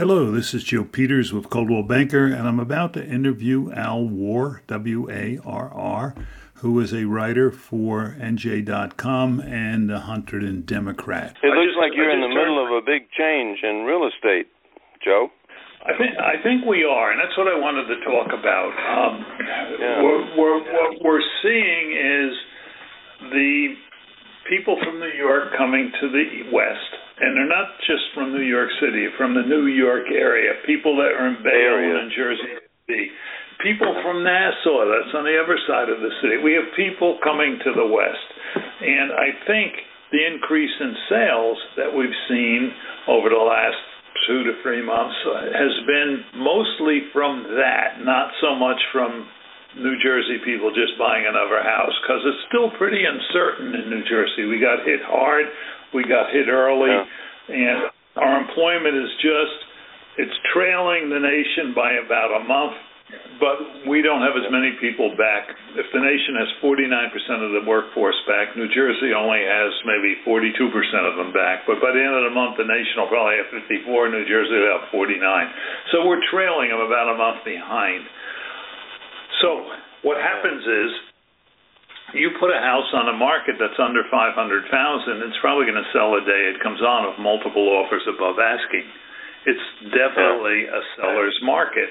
Hello, this is Joe Peters with Coldwell Banker, and I'm about to interview Al Warr, W-A-R-R, who is a writer for NJ.com and the Hunterdon Democrat. It looks like you're in the middle of a big change in real estate, Joe. I think we are, and that's what I wanted to talk about. What we're seeing is the people from New York coming to the West, and they're not just from New York City, from the New York area, people that are in Bayonne and Jersey City, people from Nassau, that's on the other side of the city. We have people coming to the West, and I think the increase in sales that we've seen over the last 2 to 3 months has been mostly from that, not so much from New Jersey people just buying another house, because it's still pretty uncertain in New Jersey. We got hit hard, we got hit early, and our employment is it's trailing the nation by about a month, but we don't have as many people back. If the nation has 49% of the workforce back, New Jersey only has maybe 42% of them back, but by the end of the month, the nation will probably have 54, New Jersey will have 49. So we're trailing them about a month behind. So what happens is you put a house on a market that's under $500,000, it's probably going to sell the day it comes on with multiple offers above asking. It's definitely a seller's market.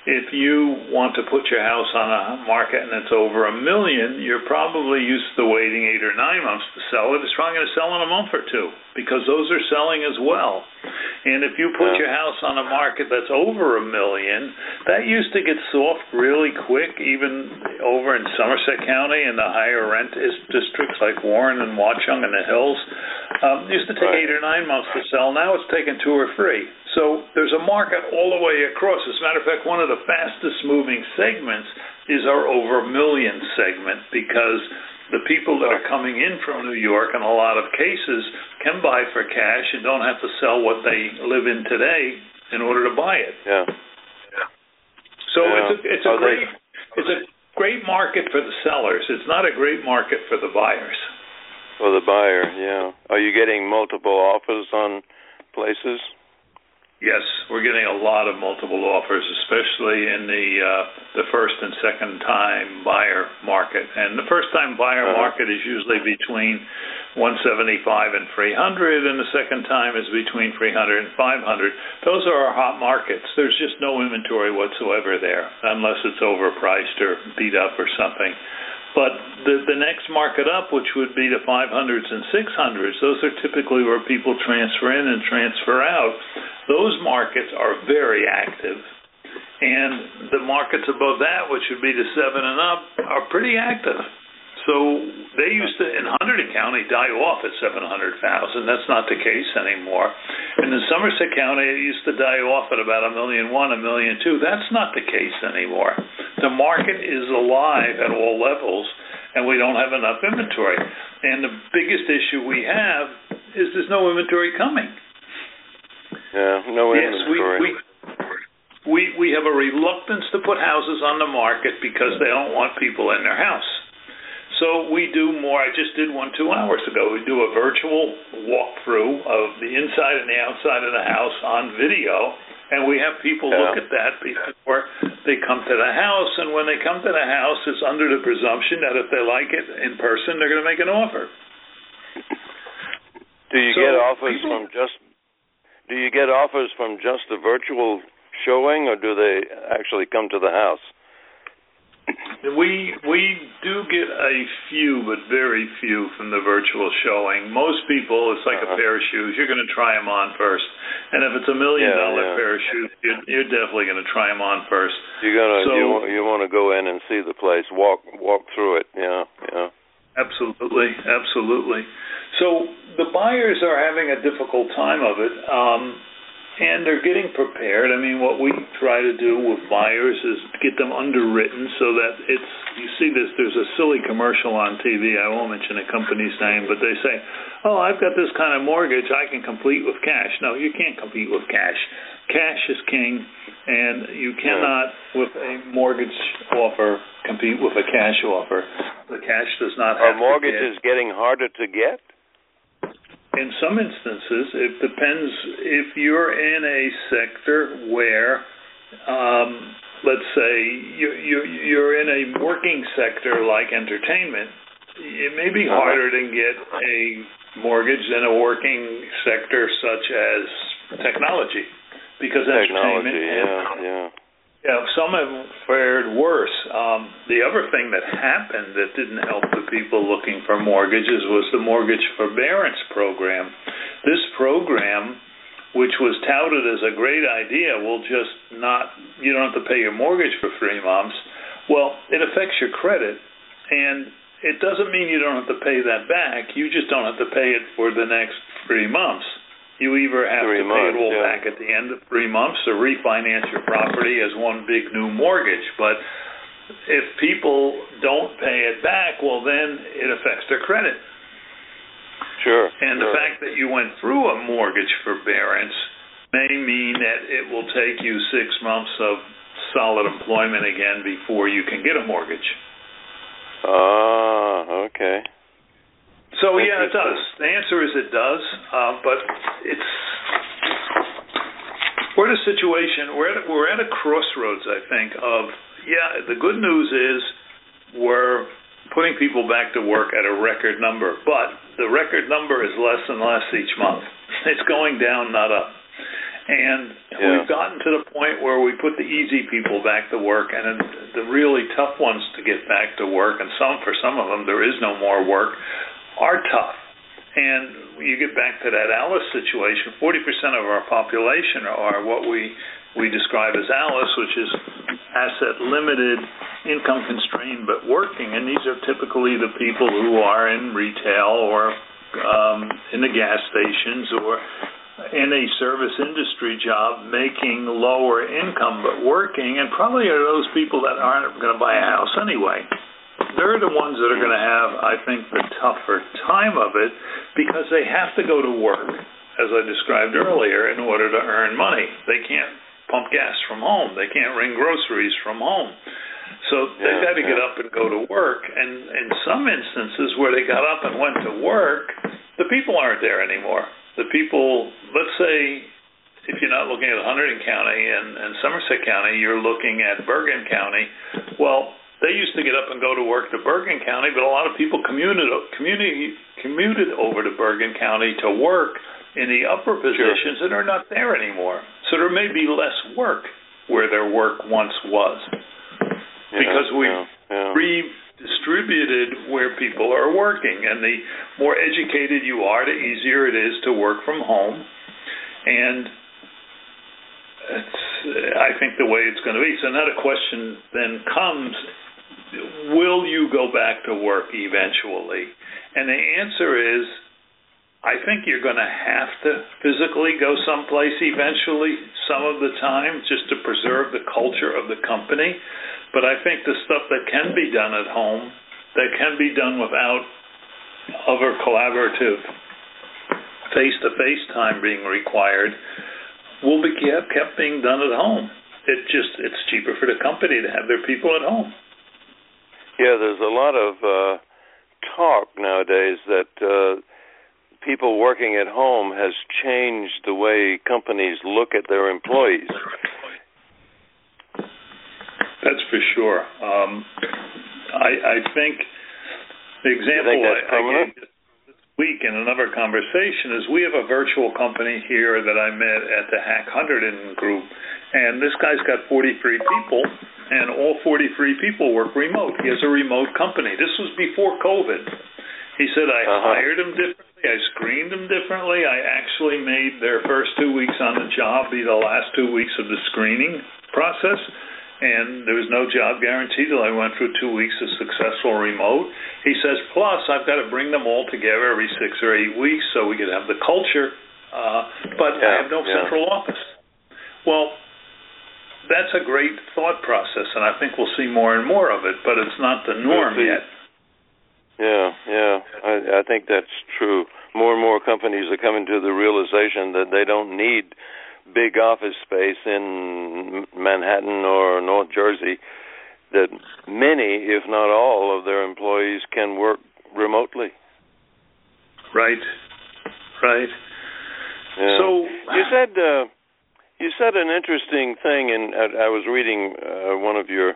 If you want to put your house on a market and it's over $1 million, you're probably used to waiting 8 or 9 months to sell it. It's probably going to sell in a month or two because those are selling as well. And if you put your house on a market that's over $1 million, that used to get soft really quick, even over in Somerset County and the higher rent districts like Warren and Watchung and the Hills. It used to take 8 or 9 months to sell. Now it's taken 2 or 3. So there's a market all the way across. As a matter of fact, one of the fastest-moving segments is our over-million segment, because the people that are coming in from New York in a lot of cases can buy for cash and don't have to sell what they live in today in order to buy it. So it's a great market for the sellers. It's not a great market for the buyers. For the buyer, Are you getting multiple offers on places? Yes, we're getting a lot of multiple offers, especially in the first and second time buyer market. And the first time buyer market is usually between 175 and 300, and the second time is between 300 and 500. Those are our hot markets. There's just no inventory whatsoever there, unless it's overpriced or beat up or something. But the next market up, which would be the 500s and 600s, those are typically where people transfer in and transfer out. Those markets are very active. And the markets above that, which would be the 7 and up, are pretty active. So they used to, in Hunterdon County, die off at 700,000. That's not the case anymore. And in Somerset County, it used to die off at about 1,100,000, 1,200,000. That's not the case anymore. The market is alive at all levels, and we don't have enough inventory. And the biggest issue we have is there's no inventory coming. No inventory. Yes, we have a reluctance to put houses on the market because they don't want people in their house. So we do more. I just did one 2 hours ago. We do a virtual walkthrough of the inside and the outside of the house on video, and we have people look at that before they come to the house. And when they come to the house, it's under the presumption that if they like it in person, they're going to make an offer. Do you get offers from just the virtual showing, or do they actually come to the house? We do get a few, but very few, from the virtual showing. Most people, it's like a pair of shoes. You're going to try them on first. And if it's $1 million pair of shoes, you're definitely going to try them on first. You want to go in and see the place, walk through it. Yeah. Absolutely. So the buyers are having a difficult time of it. And they're getting prepared. I mean, what we try to do with buyers is get them underwritten so that it's, you see this, there's a silly commercial on TV. I won't mention a company's name, but they say, oh, I've got this kind of mortgage. I can complete with cash. No, you can't compete with cash. Cash is king, and you cannot, with a mortgage offer, compete with a cash offer. The cash does not have to get. A mortgage is getting harder to get? in some instances, it depends if you're in a sector where, let's say, you're in a working sector like entertainment, it may be harder to get a mortgage than a working sector such as technology, because entertainment. Yeah, some have fared worse. The other thing that happened that didn't help the people looking for mortgages was the mortgage forbearance program. This program, which was touted as a great idea, will just not, you don't have to pay your mortgage for 3 months. Well, it affects your credit, and it doesn't mean you don't have to pay that back. You just don't have to pay it for the next 3 months. You either have to pay it all back at the end of 3 months or refinance your property as one big new mortgage. But if people don't pay it back, well, then it affects their credit. Sure. And the fact that you went through a mortgage forbearance may mean that it will take you 6 months of solid employment again before you can get a mortgage. Okay. So, yeah, it does. The answer is it does, but it's we're in a situation, we're at a crossroads, I think, of, the good news is we're putting people back to work at a record number, but the record number is less and less each month. It's going down, not up. And we've gotten to the point where we put the easy people back to work and the really tough ones to get back to work, and for some of them there is no more work, are tough. And you get back to that ALICE situation. 40% of our population are what we describe as ALICE, which is asset-limited, income-constrained, but working. And these are typically the people who are in retail or in the gas stations or in a service industry job making lower income but working, and probably are those people that aren't going to buy a house anyway. They're the ones that are going to have, I think, the tougher time of it because they have to go to work, as I described earlier, in order to earn money. They can't pump gas from home. They can't ring groceries from home. So they've got to get up and go to work. And in some instances where they got up and went to work, the people aren't there anymore. The people, let's say, if you're not looking at Hunterdon County and Somerset County, you're looking at Bergen County. Well, they used to get up and go to work to Bergen County, but a lot of people commuted over to Bergen County to work in the upper positions, and are not there anymore. So there may be less work where their work once was because we've redistributed where people are working. And the more educated you are, the easier it is to work from home. And it's, I think, the way it's going to be. So now the question then comes, will you go back to work eventually? And the answer is, I think you're going to have to physically go someplace eventually, some of the time, just to preserve the culture of the company. But I think the stuff that can be done at home, that can be done without other collaborative face-to-face time being required, will be kept being done at home. It's cheaper for the company to have their people at home. Yeah, there's a lot of talk nowadays that people working at home has changed the way companies look at their employees. That's for sure. I think the example I gave this week in another conversation is we have a virtual company here that I met at the Hack Hunterdon group, and this guy's got 43 people, and all 43 people work remote. He has a remote company. This was before COVID. He said, I hired him differently, I screened him differently, I actually made their first 2 weeks on the job be the last 2 weeks of the screening process, and there was no job guarantee till I went through 2 weeks of successful remote. He says, plus, I've got to bring them all together every 6 or 8 weeks so we could have the culture, but I have no central office. Well, that's a great thought process, and I think we'll see more and more of it, but it's not the norm yet. Yeah. I think that's true. More and more companies are coming to the realization that they don't need big office space in Manhattan or North Jersey, that many, if not all, of their employees can work remotely. Right, Right. Yeah. So you said an interesting thing, and I was reading one of your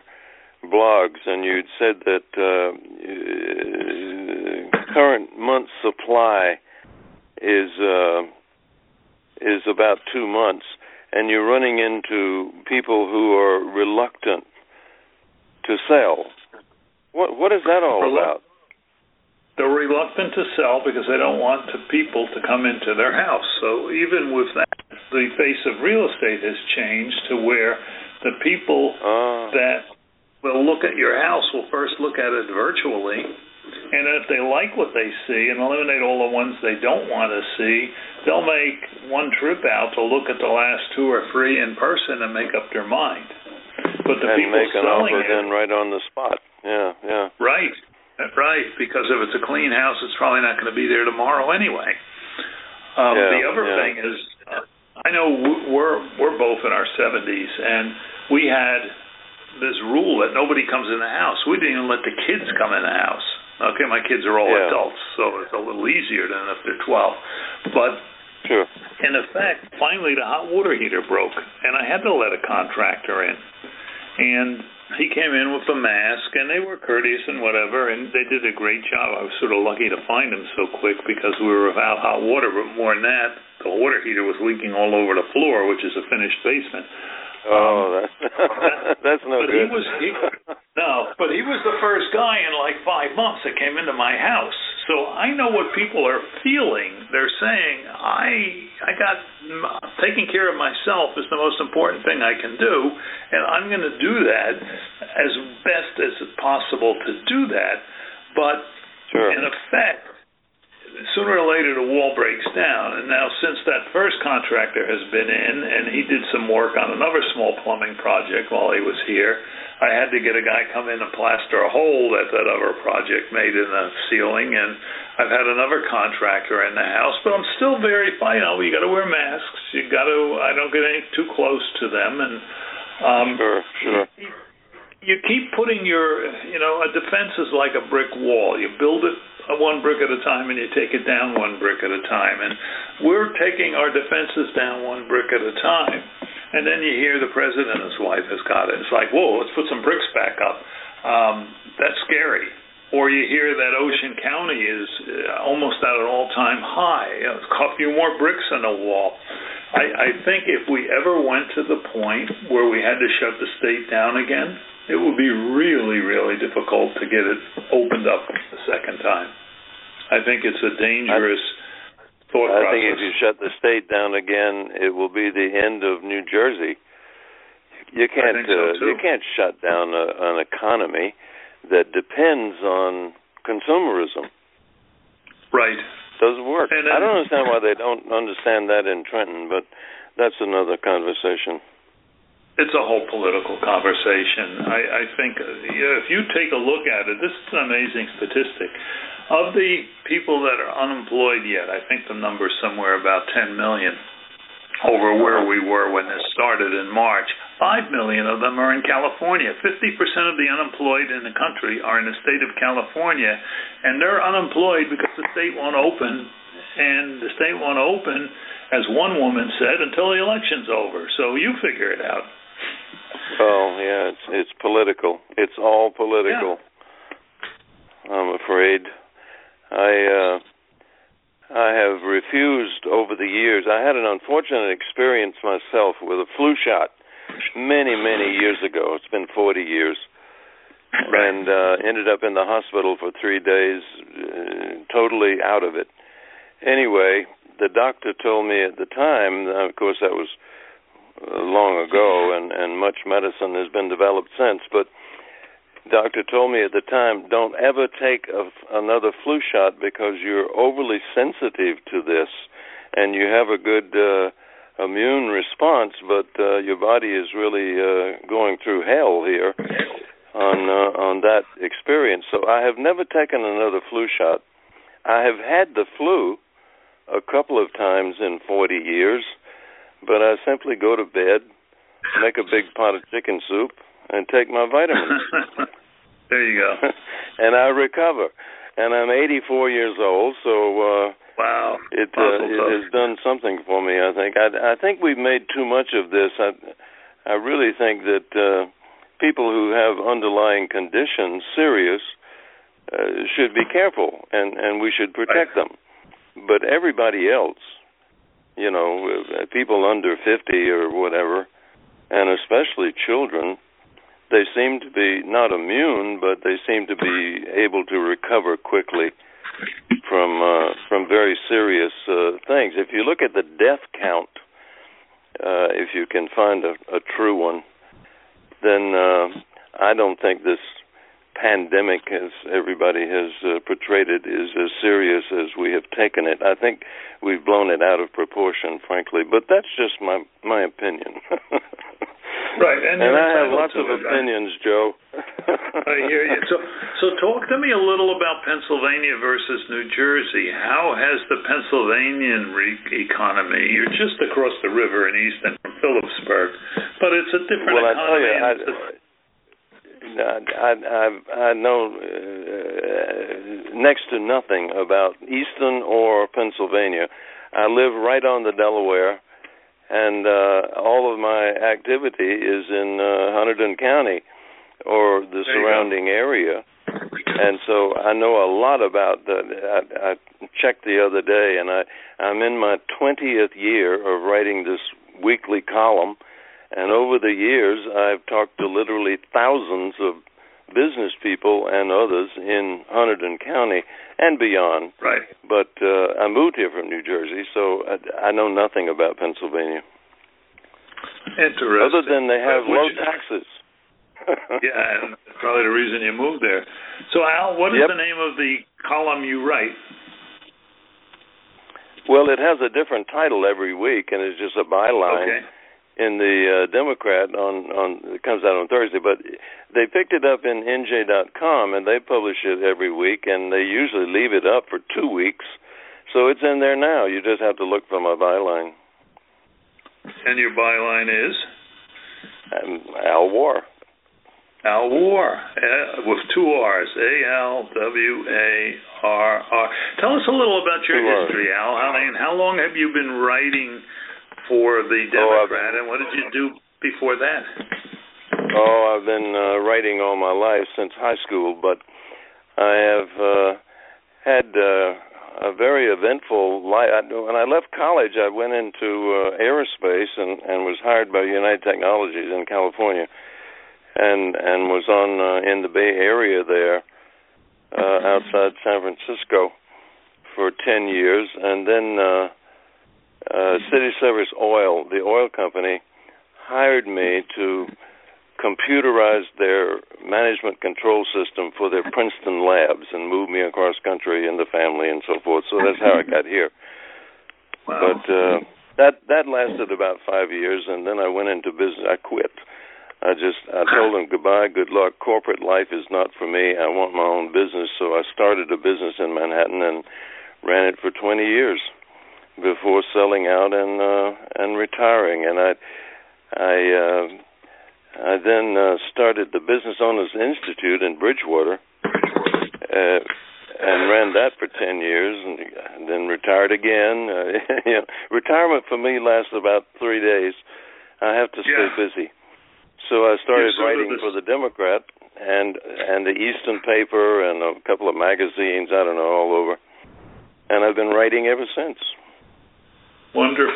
blogs, and you'd said that current month's supply is about 2 months, and you're running into people who are reluctant to sell. What is that all about? They're reluctant to sell because they don't want the people to come into their house. So even with that, the face of real estate has changed to where the people that will look at your house will first look at it virtually, and if they like what they see and eliminate all the ones they don't want to see, they'll make one trip out to look at the last two or three in person and make up their mind. But the people make an offer then right on the spot. Yeah, yeah. Right, because if it's a clean house, it's probably not going to be there tomorrow anyway. The other thing is, I know we're both in our 70s, and we had this rule that nobody comes in the house. We didn't even let the kids come in the house. Okay, my kids are all adults, so it's a little easier than if they're 12. But sure. In effect, finally the hot water heater broke, and I had to let a contractor in. And he came in with a mask, and they were courteous and whatever, and they did a great job. I was sort of lucky to find him so quick because we were without hot water, but more than that, the water heater was leaking all over the floor, which is a finished basement. That's no good. But he was the first guy in like 5 months that came into my house. So I know what people are feeling. They're saying, I got taking care of myself is the most important thing I can do, and I'm going to do that as best as possible to do that. But in effect, sooner or later, the wall breaks down. And now since that first contractor has been in, and he did some work on another small plumbing project while he was here, I had to get a guy come in and plaster a hole that that other project made in the ceiling. And I've had another contractor in the house, but I'm still very fine. You got to wear masks. I don't get any too close to them. And you keep putting a defense is like a brick wall. You build it one brick at a time, and you take it down one brick at a time. And we're taking our defenses down one brick at a time. And then you hear the president and his wife has got it. It's like, whoa, let's put some bricks back up. That's scary. Or you hear that Ocean County is almost at an all-time high. A few more bricks on the wall. I think if we ever went to the point where we had to shut the state down again, it would be really, really difficult to get it opened up the second time. I think it's a dangerous thought process. I think if you shut the state down again, it will be the end of New Jersey. You can't shut down an economy that depends on consumerism. Right. It doesn't work. I don't understand why they don't understand that in Trenton, but that's another conversation. It's a whole political conversation. I think if you take a look at it, this is an amazing statistic. Of the people that are unemployed yet, I think the number is somewhere about 10 million over where we were when this started in March. 5 million of them are in California. 50% of the unemployed in the country are in the state of California, and they're unemployed because the state won't open, as one woman said, until the election's over. So you figure it out. Oh, yeah, it's political. It's all political, I'm afraid. I have refused over the years. I had an unfortunate experience myself with a flu shot many, many years ago. It's been 40 years. Right. And ended up in the hospital for 3 days, totally out of it. Anyway, the doctor told me at the time, of course that was long ago, and much medicine has been developed since, but the doctor told me at the time, don't ever take another flu shot because you're overly sensitive to this, and you have a good immune response, but your body is really going through hell here on that experience. So I have never taken another flu shot. I have had the flu a couple of times in 40 years, but I simply go to bed, make a big pot of chicken soup, and take my vitamins. There you go. And I recover. And I'm 84 years old, so Wow. It has done something for me, I think. I think we've made too much of this. I really think that people who have underlying conditions, serious, should be careful, and we should protect them. But everybody else, you know, people under 50 or whatever, and especially children, they seem to be not immune, but they seem to be able to recover quickly from very serious things. If you look at the death count, if you can find a true one, then I don't think this pandemic, as everybody has portrayed it, is as serious as we have taken it. I think we've blown it out of proportion, frankly, but that's just my opinion. Right, and I have lots of opinions, Joe. I hear you. So talk to me a little about Pennsylvania versus New Jersey. How has the Pennsylvanian economy? You're just across the river in Easton from Phillipsburg, but it's a different economy. Well, I tell you, I know next to nothing about Easton or Pennsylvania. I live right on the Delaware, and all of my activity is in Hunterdon County or the surrounding area. And so I know a lot about that. I checked the other day, and I'm in my 20th year of writing this weekly column. And over the years, I've talked to literally thousands of business people and others in Hunterdon County and beyond. Right. But I moved here from New Jersey, so I know nothing about Pennsylvania. Interesting. Other than they have low taxes. Yeah, and that's probably the reason you moved there. So, Al, what is the name of the column you write? Well, it has a different title every week, and it's just a byline. Okay. In the Democrat, it comes out on Thursday, but they picked it up in NJ.com, and they publish it every week, and they usually leave it up for 2 weeks. So it's in there now. You just have to look for my byline. And your byline is? Al Warr. Al Warr, with two R's, A-L-W-A-R-R. Tell us a little about your history, Al. I mean, how long have you been writing for the Democrat, and what did you do before that? Oh, I've been writing all my life since high school, but I have had a very eventful life. When I left college, I went into aerospace and was hired by United Technologies in California, and was on in the Bay Area there, outside San Francisco, for 10 years, and then City Service Oil, the oil company, hired me to computerize their management control system for their Princeton labs and move me across country and the family and so forth. So that's how I got here. Wow. But that lasted about 5 years, and then I went into business. I quit. I told them goodbye, good luck. Corporate life is not for me. I want my own business. So I started a business in Manhattan and ran it for 20 years. Before selling out and retiring, and I then started the Business Owners Institute in Bridgewater, and ran that for 10 years, and then retired again. Retirement for me lasts about 3 days. I have to stay busy, so I started writing for the Democrat and the Easton paper and a couple of magazines. I don't know, all over, and I've been writing ever since. Wonderful.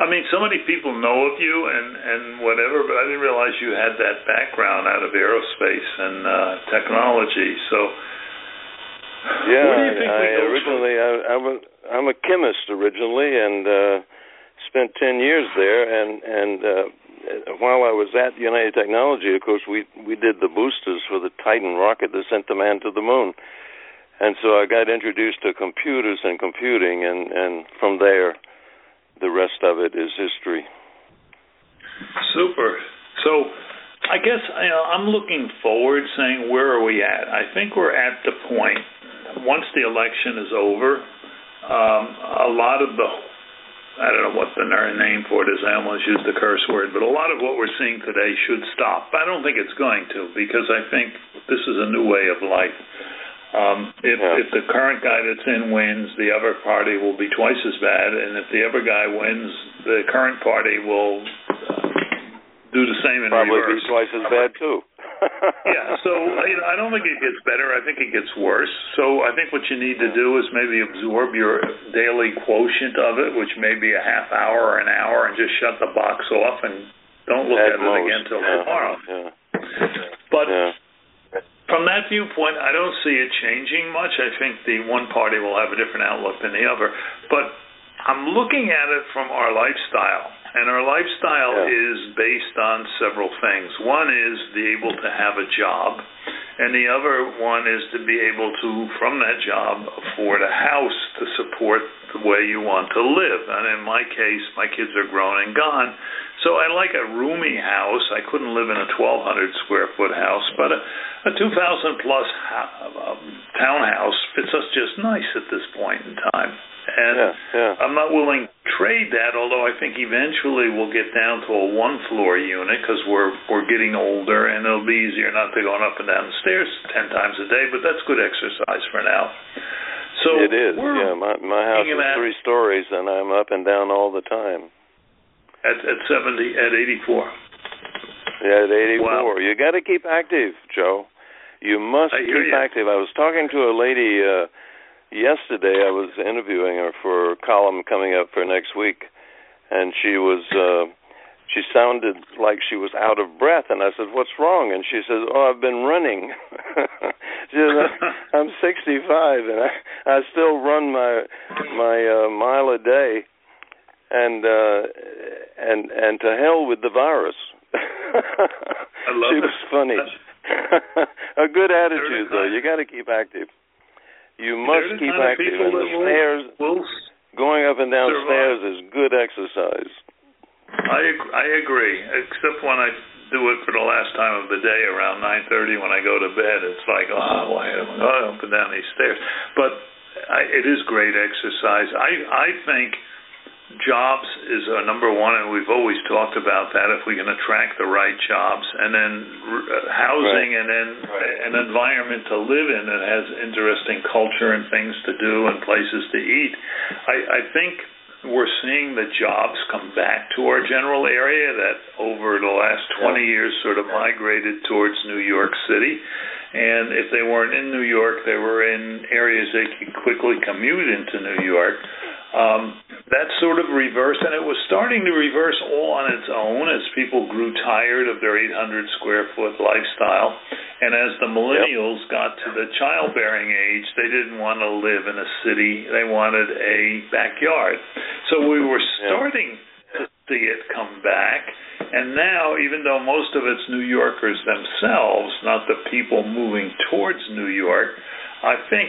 I mean, so many people know of you and whatever, but I didn't realize you had that background out of aerospace and technology. So, yeah, what do you think I'm a chemist originally, and spent 10 years there. And while I was at United Technology, of course, we did the boosters for the Titan rocket that sent the man to the moon. And so I got introduced to computers and computing, and from there, the rest of it is history. Super. So I guess I'm looking forward, saying, where are we at? I think we're at the point, once the election is over, a lot of the, I don't know what the name for it is, I almost used the curse word, but a lot of what we're seeing today should stop. I don't think it's going to, because I think this is a new way of life. If the current guy that's in wins, the other party will be twice as bad, and if the other guy wins, the current party will do the same in probably reverse. Probably be twice as bad, too. Yeah, so I don't think it gets better. I think it gets worse. So I think what you need to do is maybe absorb your daily quotient of it, which may be a half hour or an hour, and just shut the box off and don't look at it again until tomorrow. But from that viewpoint, I don't see it changing much. I think the one party will have a different outlook than the other. But I'm looking at it from our lifestyle, and our lifestyle is based on several things. One is be able to have a job, and the other one is to be able to, from that job, afford a house to support the way you want to live. And in my case, my kids are grown and gone, so I like a roomy house. I couldn't live in a 1,200-square-foot house, but a 2,000-plus townhouse fits us just nice at this point in time. And I'm not willing to trade that, although I think eventually we'll get down to a one-floor unit because we're getting older, and it'll be easier not to go up and down the stairs 10 times a day, but that's good exercise for now. So it is. Yeah, my house is 3 stories, and I'm up and down all the time. At 84. Yeah, at 84. Wow. You got to keep active, Joe. You must keep active. I was talking to a lady yesterday. I was interviewing her for a column coming up for next week, and she was she sounded like she was out of breath. And I said, "What's wrong?" And she says, "Oh, I've been running." She says, "I'm 65, and I still run my mile a day." And to hell with the virus. I love it. She was funny. A good attitude, though. You got to keep active. You must keep active. And the stairs, going up and down stairs is good exercise. I agree, except when I do it for the last time of the day around 9:30 when I go to bed. It's like, oh, why am I going up and down these stairs? But it is great exercise. I think jobs is our number one, and we've always talked about that. If we can attract the right jobs, and then housing, and then an environment to live in that has interesting culture and things to do and places to eat, I think we're seeing the jobs come back to our general area that over the last 20 years sort of migrated towards New York City. And if they weren't in New York, they were in areas they could quickly commute into New York. That sort of reversed, and it was starting to reverse all on its own as people grew tired of their 800-square-foot lifestyle. And as the millennials got to the childbearing age, they didn't want to live in a city. They wanted a backyard. So we were starting to see it come back. And now, even though most of it's New Yorkers themselves, not the people moving towards New York, I think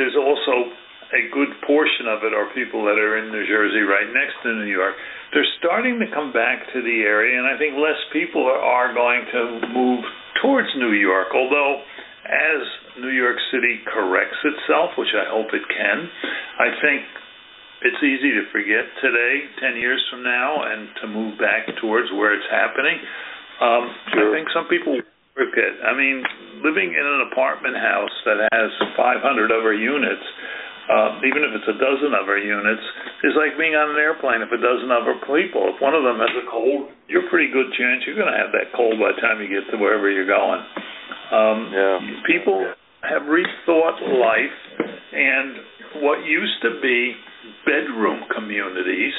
there's also a good portion of it are people that are in New Jersey right next to New York. They're starting to come back to the area, and I think less people are going to move towards New York, although as New York City corrects itself, which I hope it can, I think it's easy to forget today, 10 years from now, and to move back towards where it's happening. I think some people work it. I mean, living in an apartment house that has 500 other units, even if it's a dozen other units, is like being on an airplane of a dozen other people. If one of them has a cold, you're pretty good chance you're going to have that cold by the time you get to wherever you're going. People have rethought life, and what used to be bedroom communities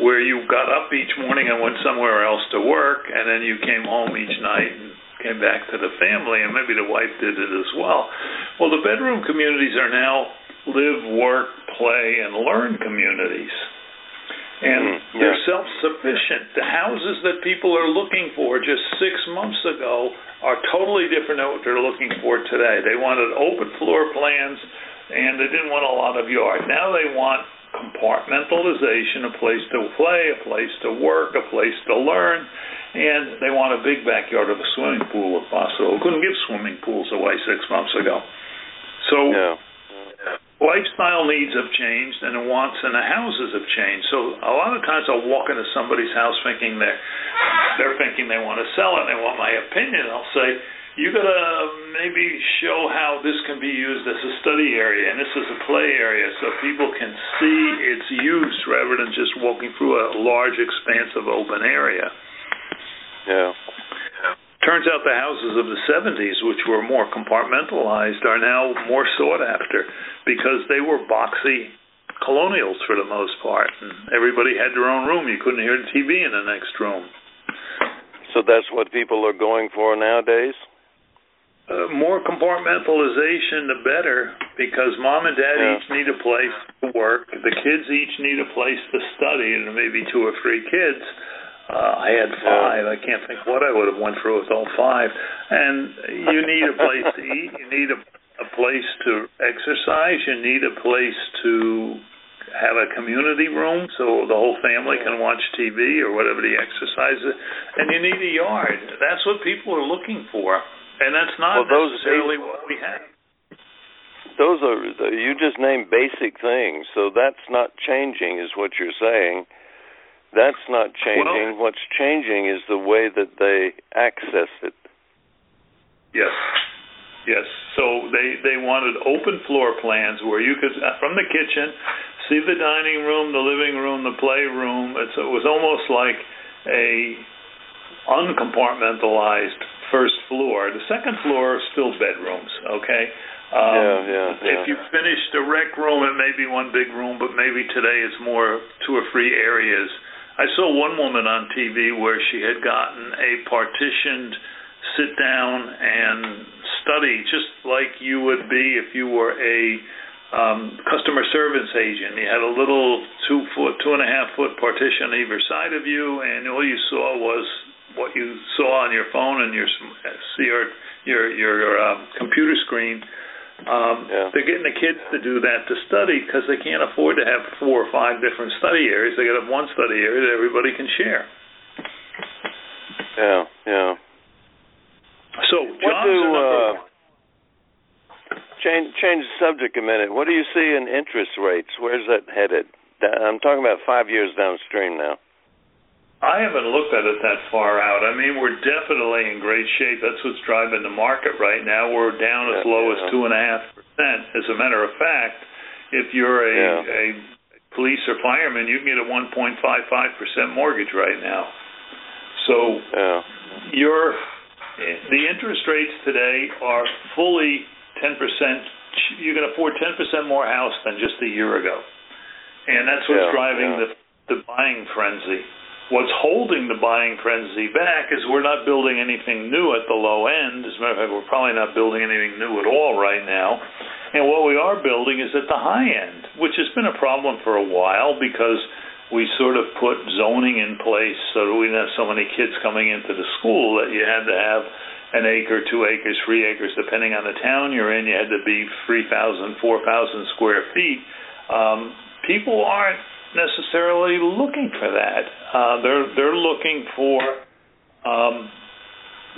where you got up each morning and went somewhere else to work, and then you came home each night and came back to the family, and maybe the wife did it as well. Well, the bedroom communities are now live, work, play, and learn communities. And they're self-sufficient. The houses that people are looking for just 6 months ago are totally different than what they're looking for today. They wanted open floor plans, and they didn't want a lot of yard. Now they want compartmentalization, a place to play, a place to work, a place to learn, and they want a big backyard with a swimming pool if possible. Couldn't give swimming pools away 6 months ago. So lifestyle needs have changed, and the wants and the houses have changed. So a lot of times I'll walk into somebody's house thinking they're thinking they want to sell it, and they want my opinion. I'll say, you're going to maybe show how this can be used as a study area, and this is a play area, so people can see its use rather than just walking through a large expanse of open area. Yeah. Turns out the houses of the 70s, which were more compartmentalized, are now more sought after because they were boxy colonials for the most part. And everybody had their own room. You couldn't hear the TV in the next room. So that's what people are going for nowadays? More compartmentalization, the better, because mom and dad each need a place to work. The kids each need a place to study, and maybe 2 or 3 kids. I had 5. I can't think what I would have went through with all 5. And you need a place to eat. You need a place to exercise. You need a place to have a community room so the whole family can watch TV or whatever the exercise is. And you need a yard. That's what people are looking for. And that's not necessarily what we have. Those are, you just named basic things. So that's not changing is what you're saying. That's not changing. Well, what's changing is the way that they access it. Yes. Yes. So they wanted open floor plans where you could, from the kitchen, see the dining room, the living room, the playroom. It was almost like a uncompartmentalized first floor. The second floor is still bedrooms, okay? If you finish the rec room, it may be one big room, but maybe today it's more 2 or 3 areas. I saw one woman on TV where she had gotten a partitioned sit-down and study, just like you would be if you were a customer service agent. You had a little 2-foot, 2.5-foot partition on either side of you, and all you saw was what you saw on your phone and your computer screen. They're getting the kids to do that to study because they can't afford to have 4 or 5 different study areas. They got to have one study area that everybody can share. Yeah, yeah. So, change the subject a minute. What do you see in interest rates? Where's that headed? I'm talking about 5 years downstream now. I haven't looked at it that far out. I mean, we're definitely in great shape. That's what's driving the market right now. We're down as low as 2.5%. As a matter of fact, if you're a police or fireman, you can get a 1.55% mortgage right now. So the interest rates today are fully 10%. You can afford 10% more house than just a year ago. And that's what's driving the buying frenzy. What's holding the buying frenzy back is we're not building anything new at the low end. As a matter of fact, we're probably not building anything new at all right now. And what we are building is at the high end, which has been a problem for a while because we sort of put zoning in place so that we didn't have so many kids coming into the school that you had to have an acre, 2 acres, 3 acres, depending on the town you're in. You had to be 3,000, 4,000 square feet. People aren't necessarily looking for that. They're looking for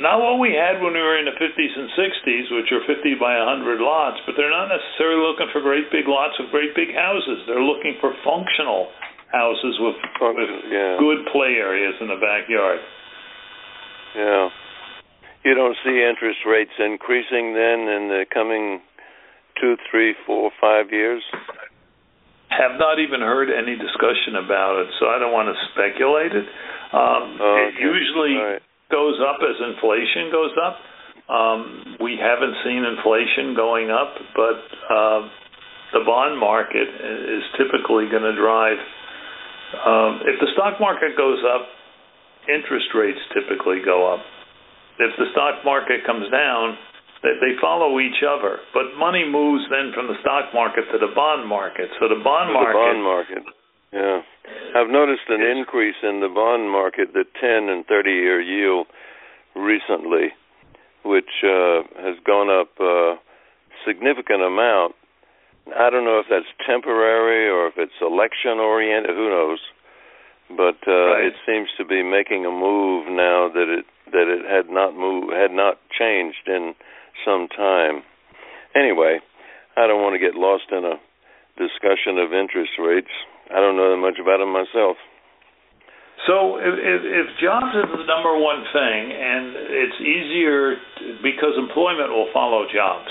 not what we had when we were in the 50s and 60s, which are 50 by 100 lots, but they're not necessarily looking for great big lots with great big houses. They're looking for functional houses with good play areas in the backyard. Yeah. You don't see interest rates increasing then in the coming 2, 3, 4, 5 years? Have not even heard any discussion about it, so I don't want to speculate it. It usually goes up as inflation goes up. We haven't seen inflation going up, but the bond market is typically going to drive. If the stock market goes up, interest rates typically go up. If the stock market comes down, they follow each other, but money moves then from the stock market to the bond market. So the bond market. The bond market. Yeah, I've noticed an increase in the bond market, the 10 and 30-year yield recently, which has gone up a significant amount. I don't know if that's temporary or if it's election-oriented. Who knows? But it seems to be making a move now that it had not changed in some time. Anyway, I don't want to get lost in a discussion of interest rates. I don't know that much about them myself. So if jobs is the number one thing, and it's easier because employment will follow jobs.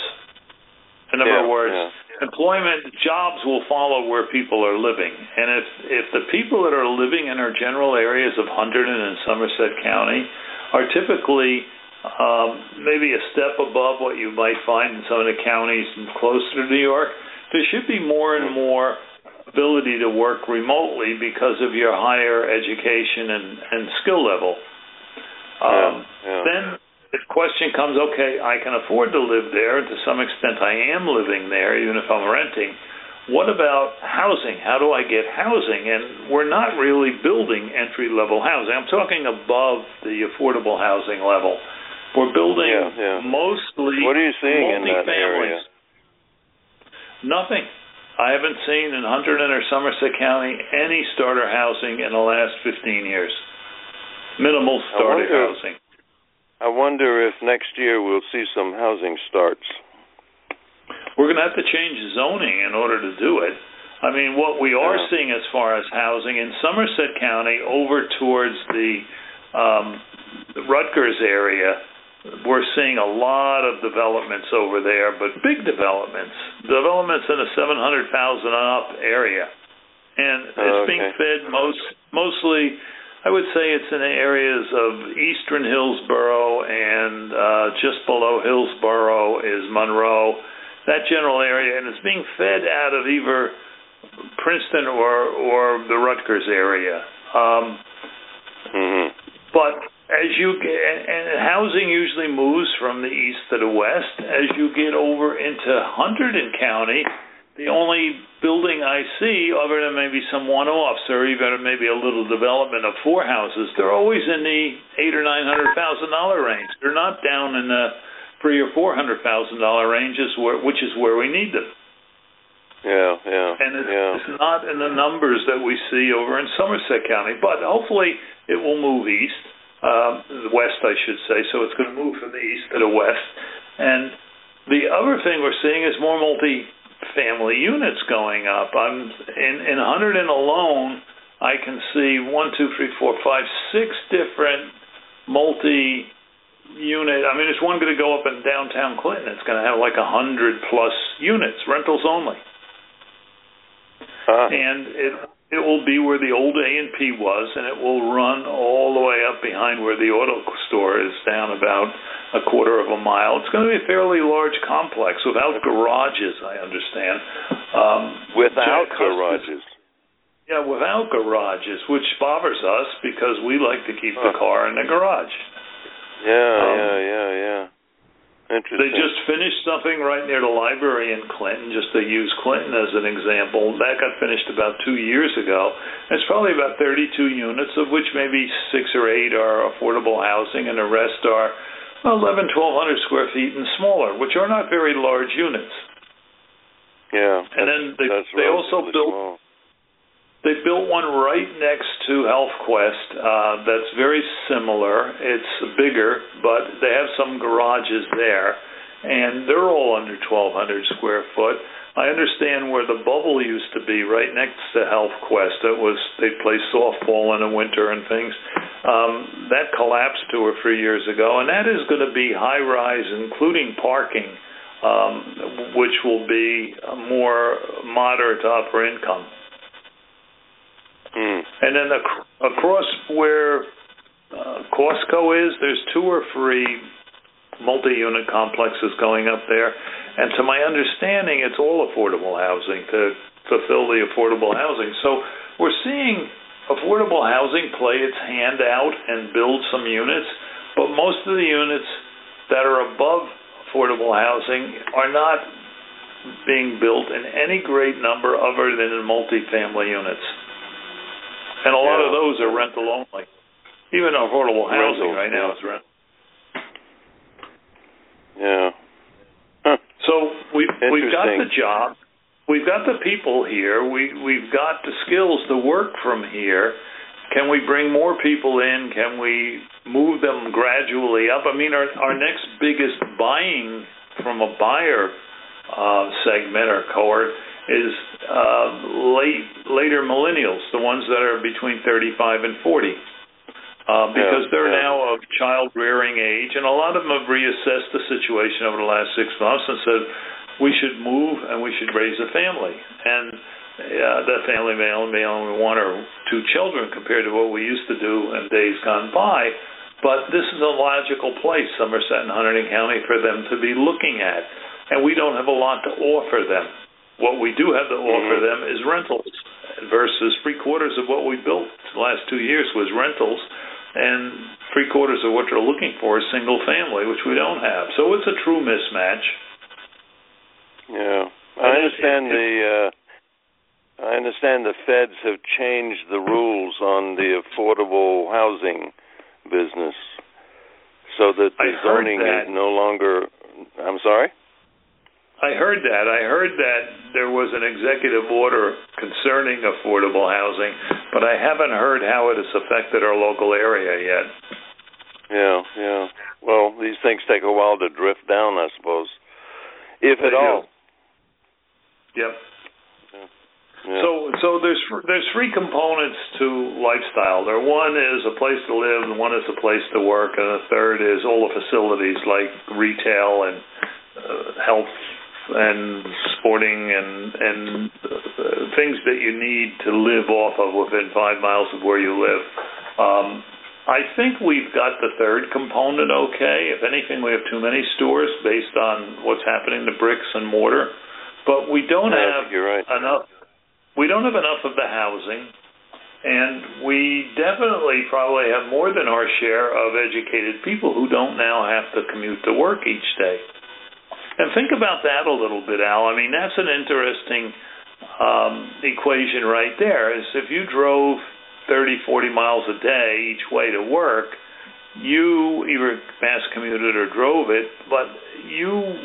In other words, employment, jobs will follow where people are living. And if the people that are living in our general areas of Hunterdon and Somerset County are typically maybe a step above what you might find in some of the counties closer to New York, there should be more and more ability to work remotely because of your higher education and skill level. Then the question comes, okay, I can afford to live there. To some extent, I am living there, even if I'm renting. What about housing? How do I get housing? And we're not really building entry-level housing. I'm talking above the affordable housing level. We're building mostly what are you seeing in that area? Nothing. I haven't seen in Hunterdon or Somerset County any starter housing in the last 15 years. Minimal starter housing. I wonder if next year we'll see some housing starts. We're going to have to change zoning in order to do it. I mean, what we are seeing as far as housing in Somerset County over towards the Rutgers area, we're seeing a lot of developments over there, but big developments in the 700,000 and up area. And it's being fed mostly, I would say it's in the areas of eastern Hillsboro, and just below Hillsboro is Monroe, that general area, and it's being fed out of either Princeton or the Rutgers area. But and housing usually moves from the east to the west. As you get over into Hunterdon County, the only building I see, other than maybe some one-offs or even maybe a little development of four houses, they're always in the $800,000 or $900,000 range. They're not down in the $300,000 or $400,000 ranges, which is where we need them. And it's not in the numbers that we see over in Somerset County. But hopefully, it will move east. West, I should say, so it's going to move from the east to the west. And the other thing we're seeing is more multi-family units going up. I'm in Hunterdon alone, I can see 6 different multi-unit. I mean, there's one going to go up in downtown Clinton. It's going to have like 100+ units, rentals only. And it will be where the old A&P was, and it will run all the way up behind where the auto store is, down about 25 miles. It's going to be a fairly large complex without garages, I understand. Without garages? Yeah, without garages, which bothers us because we like to keep the car in the garage. Interesting. They just finished something right near the library in Clinton, just to use Clinton as an example. That got finished about 2 years ago. It's probably about 32 units, of which maybe 6 or 8 are affordable housing, and the rest are 1,200 square feet and smaller, which are not very large units. And then they also built... They built one right next to HealthQuest that's very similar. It's bigger, but they have some garages there, and they're all under 1,200 square foot. I understand where the bubble used to be right next to HealthQuest. It was, they play softball in the winter and things. That collapsed 2 or 3 years ago, and that is going to be high-rise, including parking, which will be more moderate to upper income. And then across where Costco is, there's 2 or 3 multi-unit complexes going up there. And to my understanding, it's all affordable housing to fulfill the affordable housing. So we're seeing affordable housing play its hand out and build some units, but most of the units that are above affordable housing are not being built in any great number other than in multifamily units. And a lot of those are rental only. Even affordable housing right now is rental. So we've got the job. We've got the people here. We've got the skills to work from here. Can we bring more people in? Can we move them gradually up? I mean, our next biggest buying from a buyer segment or cohort is later millennials, the ones that are between 35 and 40, because they're now of child-rearing age, and a lot of them have reassessed the situation over the last 6 months and said, we should move and we should raise a family. And that family may only want 1 or 2 children compared to what we used to do in days gone by. But this is a logical place, Somerset and Hunterdon County, for them to be looking at. And we don't have a lot to offer them. What we do have to offer them is rentals, versus 3/4 of what we built the last 2 years was rentals, and 3/4 of what they're looking for is single family, which we don't have. So it's a true mismatch. Yeah. I understand the feds have changed the rules on the affordable housing business, so that the zoning is no longer. I'm sorry? I heard that. I heard that there was an executive order concerning affordable housing, but I haven't heard how it has affected our local area yet. Yeah. Well, these things take a while to drift down, I suppose, if at all. Yep. Yeah. So there's 3 components to lifestyle. There one is a place to live, and one is a place to work, and the third is all the facilities like retail and health and sporting and things that you need to live off of within 5 miles of where you live. I think we've got the third component okay. If anything, we have too many stores based on what's happening to bricks and mortar, but we don't have enough. We don't have enough of the housing, and we definitely probably have more than our share of educated people who don't now have to commute to work each day. And think about that a little bit, Al. I mean, that's an interesting equation right there, is if you drove 30, 40 miles a day each way to work, you either mass commuted or drove it, but you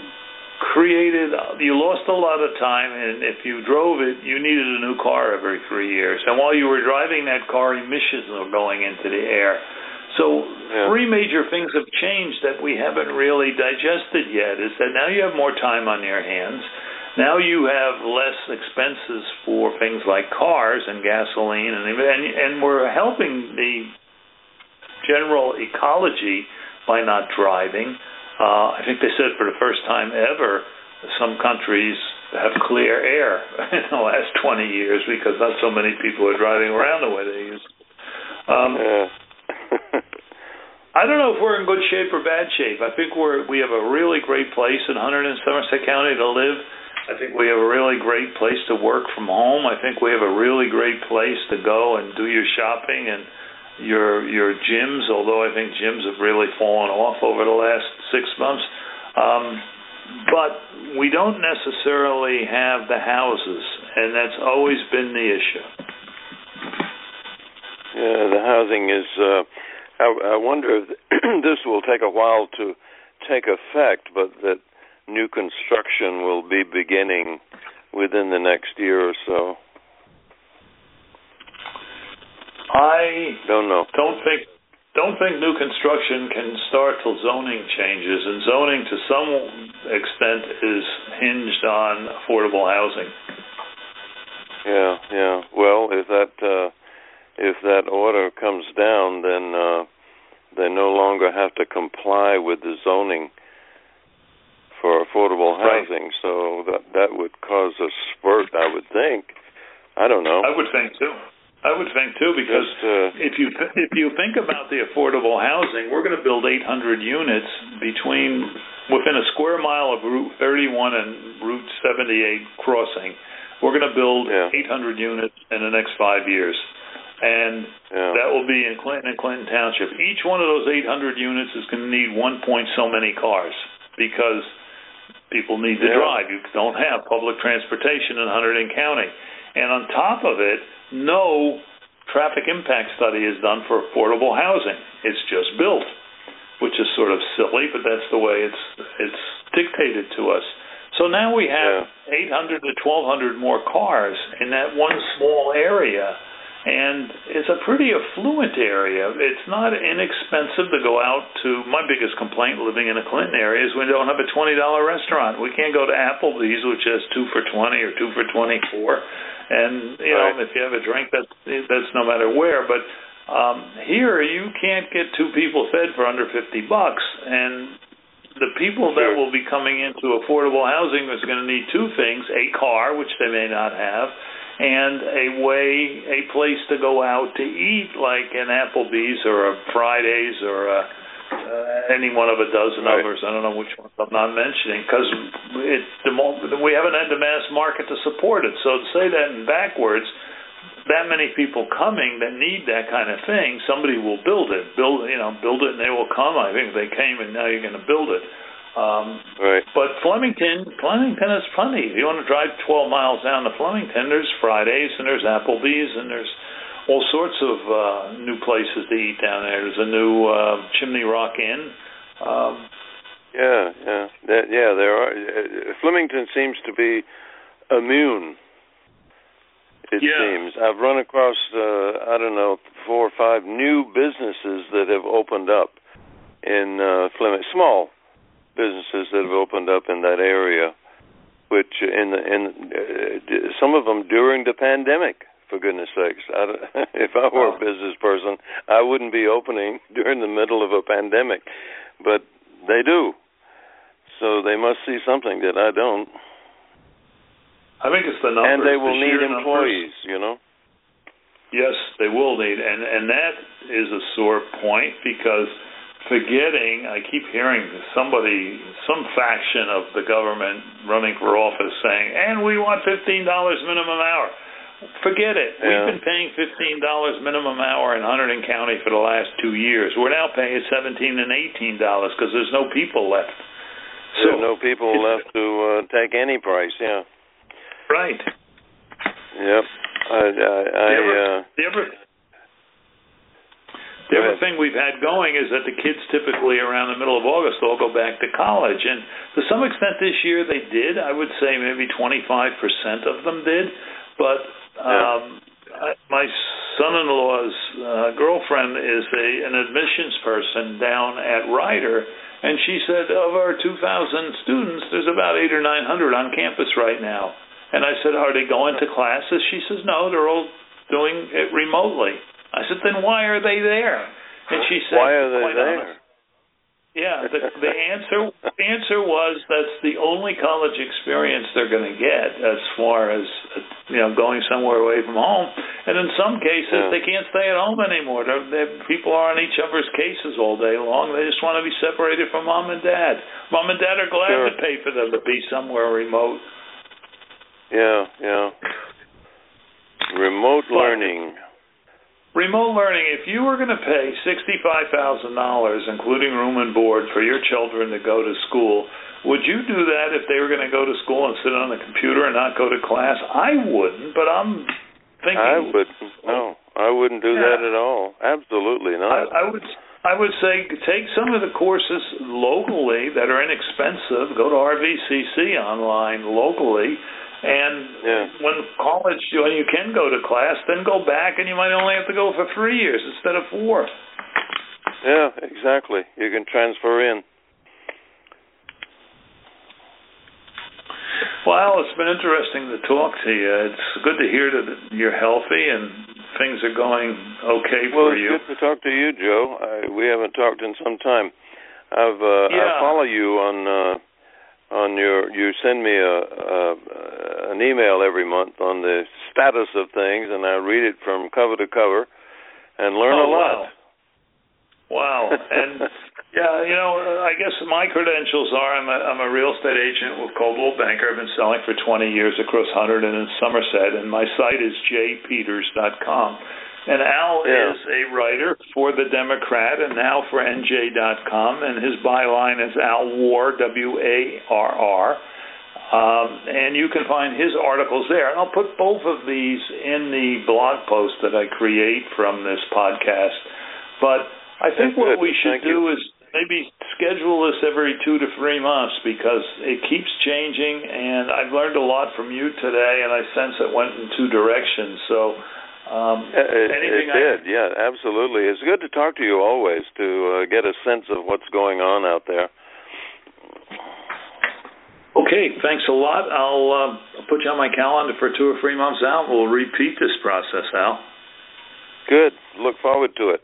lost a lot of time, and if you drove it, you needed a new car every 3 years. And while you were driving that car, emissions were going into the air. So 3 major things have changed that we haven't really digested yet, is that now you have more time on your hands. Now you have less expenses for things like cars and gasoline, and we're helping the general ecology by not driving. I think they said for the first time ever, some countries have clear air in the last 20 years because not so many people are driving around the way they used to. I don't know if we're in good shape or bad shape. I think we have a really great place in Hunterdon, Somerset County to live. I think we have a really great place to work from home. I think we have a really great place to go and do your shopping and your gyms, although I think gyms have really fallen off over the last 6 months. But we don't necessarily have the houses, and that's always been the issue. Yeah, the housing is... I wonder if this will take a while to take effect, but that new construction will be beginning within the next year or so. I don't know. Don't think new construction can start till zoning changes, and zoning to some extent is hinged on affordable housing. Yeah. Well, if that order comes down, then they no longer have to comply with the zoning for affordable housing. Right. So that would cause a spurt, I would think. I don't know. I would think too, because if you think about the affordable housing, we're going to build 800 units within a square mile of Route 31 and Route 78 crossing. We're going to build 800 units in the next 5 years. And that will be in Clinton and Clinton Township. Each one of those 800 units is going to need 1 so many cars because people need to drive. You don't have public transportation in Hunterdon County. And on top of it, no traffic impact study is done for affordable housing. It's just built, which is sort of silly, but that's the way it's dictated to us. So now we have 800 to 1,200 more cars in that one small area. And it's a pretty affluent area. It's not inexpensive to go out to. My biggest complaint living in the Clinton area is we don't have a $20 restaurant. We can't go to Applebee's, which has 2 for $20 or 2 for $24. And, you know, if you have a drink, that's no matter where. But here you can't get two people fed for under $50. And the people that will be coming into affordable housing is going to need two things: a car, which they may not have, and a place to go out to eat, like an Applebee's or a Fridays or any one of a dozen others. I don't know which ones I'm not mentioning, because we haven't had the mass market to support it. So to say that in backwards, that many people coming that need that kind of thing, somebody will build it, and they will come. I think they came, and now you're going to build it. But Flemington is plenty. If you want to drive 12 miles down to Flemington, there's Fridays, and there's Applebee's, and there's all sorts of new places to eat down there. There's a new Chimney Rock Inn. There are. Flemington seems to be immune. It seems. I've run across, 4 or 5 new businesses that have opened up in Flemington, small businesses that have opened up in that area, which some of them during the pandemic, for goodness sakes. If I were a business person, I wouldn't be opening during the middle of a pandemic, but they do. So they must see something that I don't. I think it's the numbers. And they will need employees, you know? Yes, they will need. And that is a sore point, because I keep hearing some faction of the government running for office saying, and we want $15 minimum hour. Forget it. Yeah. We've been paying $15 minimum hour in Hunterdon County for the last 2 years. We're now paying $17 and $18 because there's no people left. There's no people left to take any price, yeah. Right. Yep. The other thing we've had going is that the kids typically around the middle of August all go back to college. And to some extent this year they did. I would say maybe 25% of them did. But my son-in-law's girlfriend is an admissions person down at Rider, and she said of our 2,000 students, there's about 800 or 900 on campus right now. And I said, are they going to classes? She says, no, they're all doing it remotely. I said, then why are they there? And she said, why are they there? The answer was that's the only college experience they're going to get as far as going somewhere away from home. And in some cases, they can't stay at home anymore. People are on each other's cases all day long. They just want to be separated from mom and dad. Mom and dad are glad to pay for them to be somewhere remote. Yeah. Remote learning. Remote learning. If you were going to pay $65,000, including room and board, for your children to go to school, would you do that if they were going to go to school and sit on the computer and not go to class? I wouldn't, but I'm thinking. I wouldn't. No, I wouldn't do that at all. Absolutely not. I would say take some of the courses locally that are inexpensive. Go to RVCC online locally. And when you can go to class, then go back, and you might only have to go for 3 years instead of 4. Yeah, exactly. You can transfer in. Well, it's been interesting to talk to you. It's good to hear that you're healthy and things are going okay for you. Well, it's good to talk to you, Joe. We haven't talked in some time. I follow you on... you send me an email every month on the status of things, and I read it from cover to cover and learn a lot. Wow. And, I guess my credentials are I'm a real estate agent with Coldwell Banker. I've been selling for 20 years across Hunterdon and Somerset, and my site is jpeters.com. And Al is a writer for the Democrat and now for NJ.com, and his byline is Al Warr, W-A-R-R. And you can find his articles there. And I'll put both of these in the blog post that I create from this podcast. But I think what we should do is maybe schedule this every 2 to 3 months, because it keeps changing, and I've learned a lot from you today, and I sense it went in two directions. So... It did, yeah, absolutely. It's good to talk to you always to get a sense of what's going on out there. Okay, thanks a lot. I'll put you on my calendar for 2 or 3 months out. We'll repeat this process, Al. Good. Look forward to it.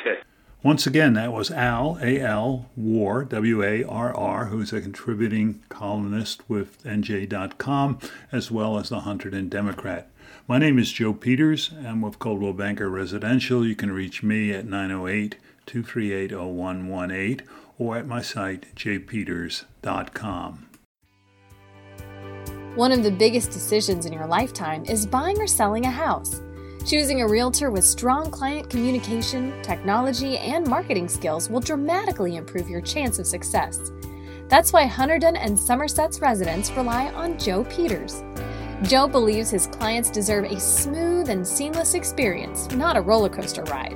Okay. Once again, that was Al, A-L, Warr, W-A-R-R, who's a contributing columnist with NJ.com, as well as the Hunterdon Democrat. My name is Joe Peters. I'm with Coldwell Banker Residential. You can reach me at 908-238-0118 or at my site, jpeters.com. One of the biggest decisions in your lifetime is buying or selling a house. Choosing a realtor with strong client communication, technology, and marketing skills will dramatically improve your chance of success. That's why Hunterdon and Somerset's residents rely on Joe Peters. Joe believes his clients deserve a smooth and seamless experience, not a roller coaster ride.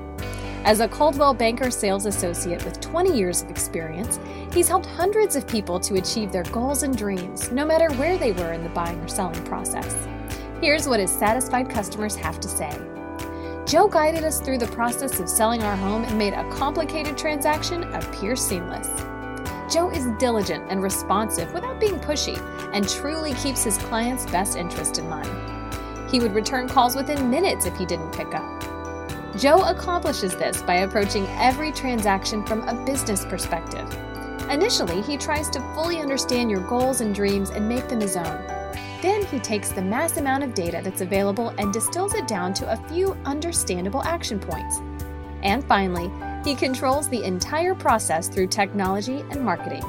As a Coldwell Banker sales associate with 20 years of experience, he's helped hundreds of people to achieve their goals and dreams, no matter where they were in the buying or selling process. Here's what his satisfied customers have to say. Joe guided us through the process of selling our home and made a complicated transaction appear seamless. Joe is diligent and responsive without being pushy and truly keeps his clients' best interest in mind. He would return calls within minutes if he didn't pick up. Joe accomplishes this by approaching every transaction from a business perspective. Initially, he tries to fully understand your goals and dreams and make them his own. Then he takes the mass amount of data that's available and distills it down to a few understandable action points. And finally, he controls the entire process through technology and marketing.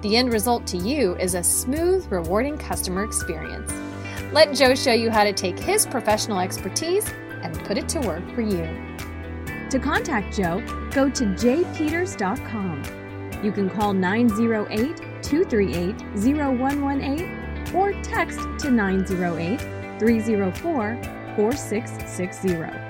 The end result to you is a smooth, rewarding customer experience. Let Joe show you how to take his professional expertise and put it to work for you. To contact Joe, go to jpeters.com. You can call 908-238-0118 or text to 908-304-4660.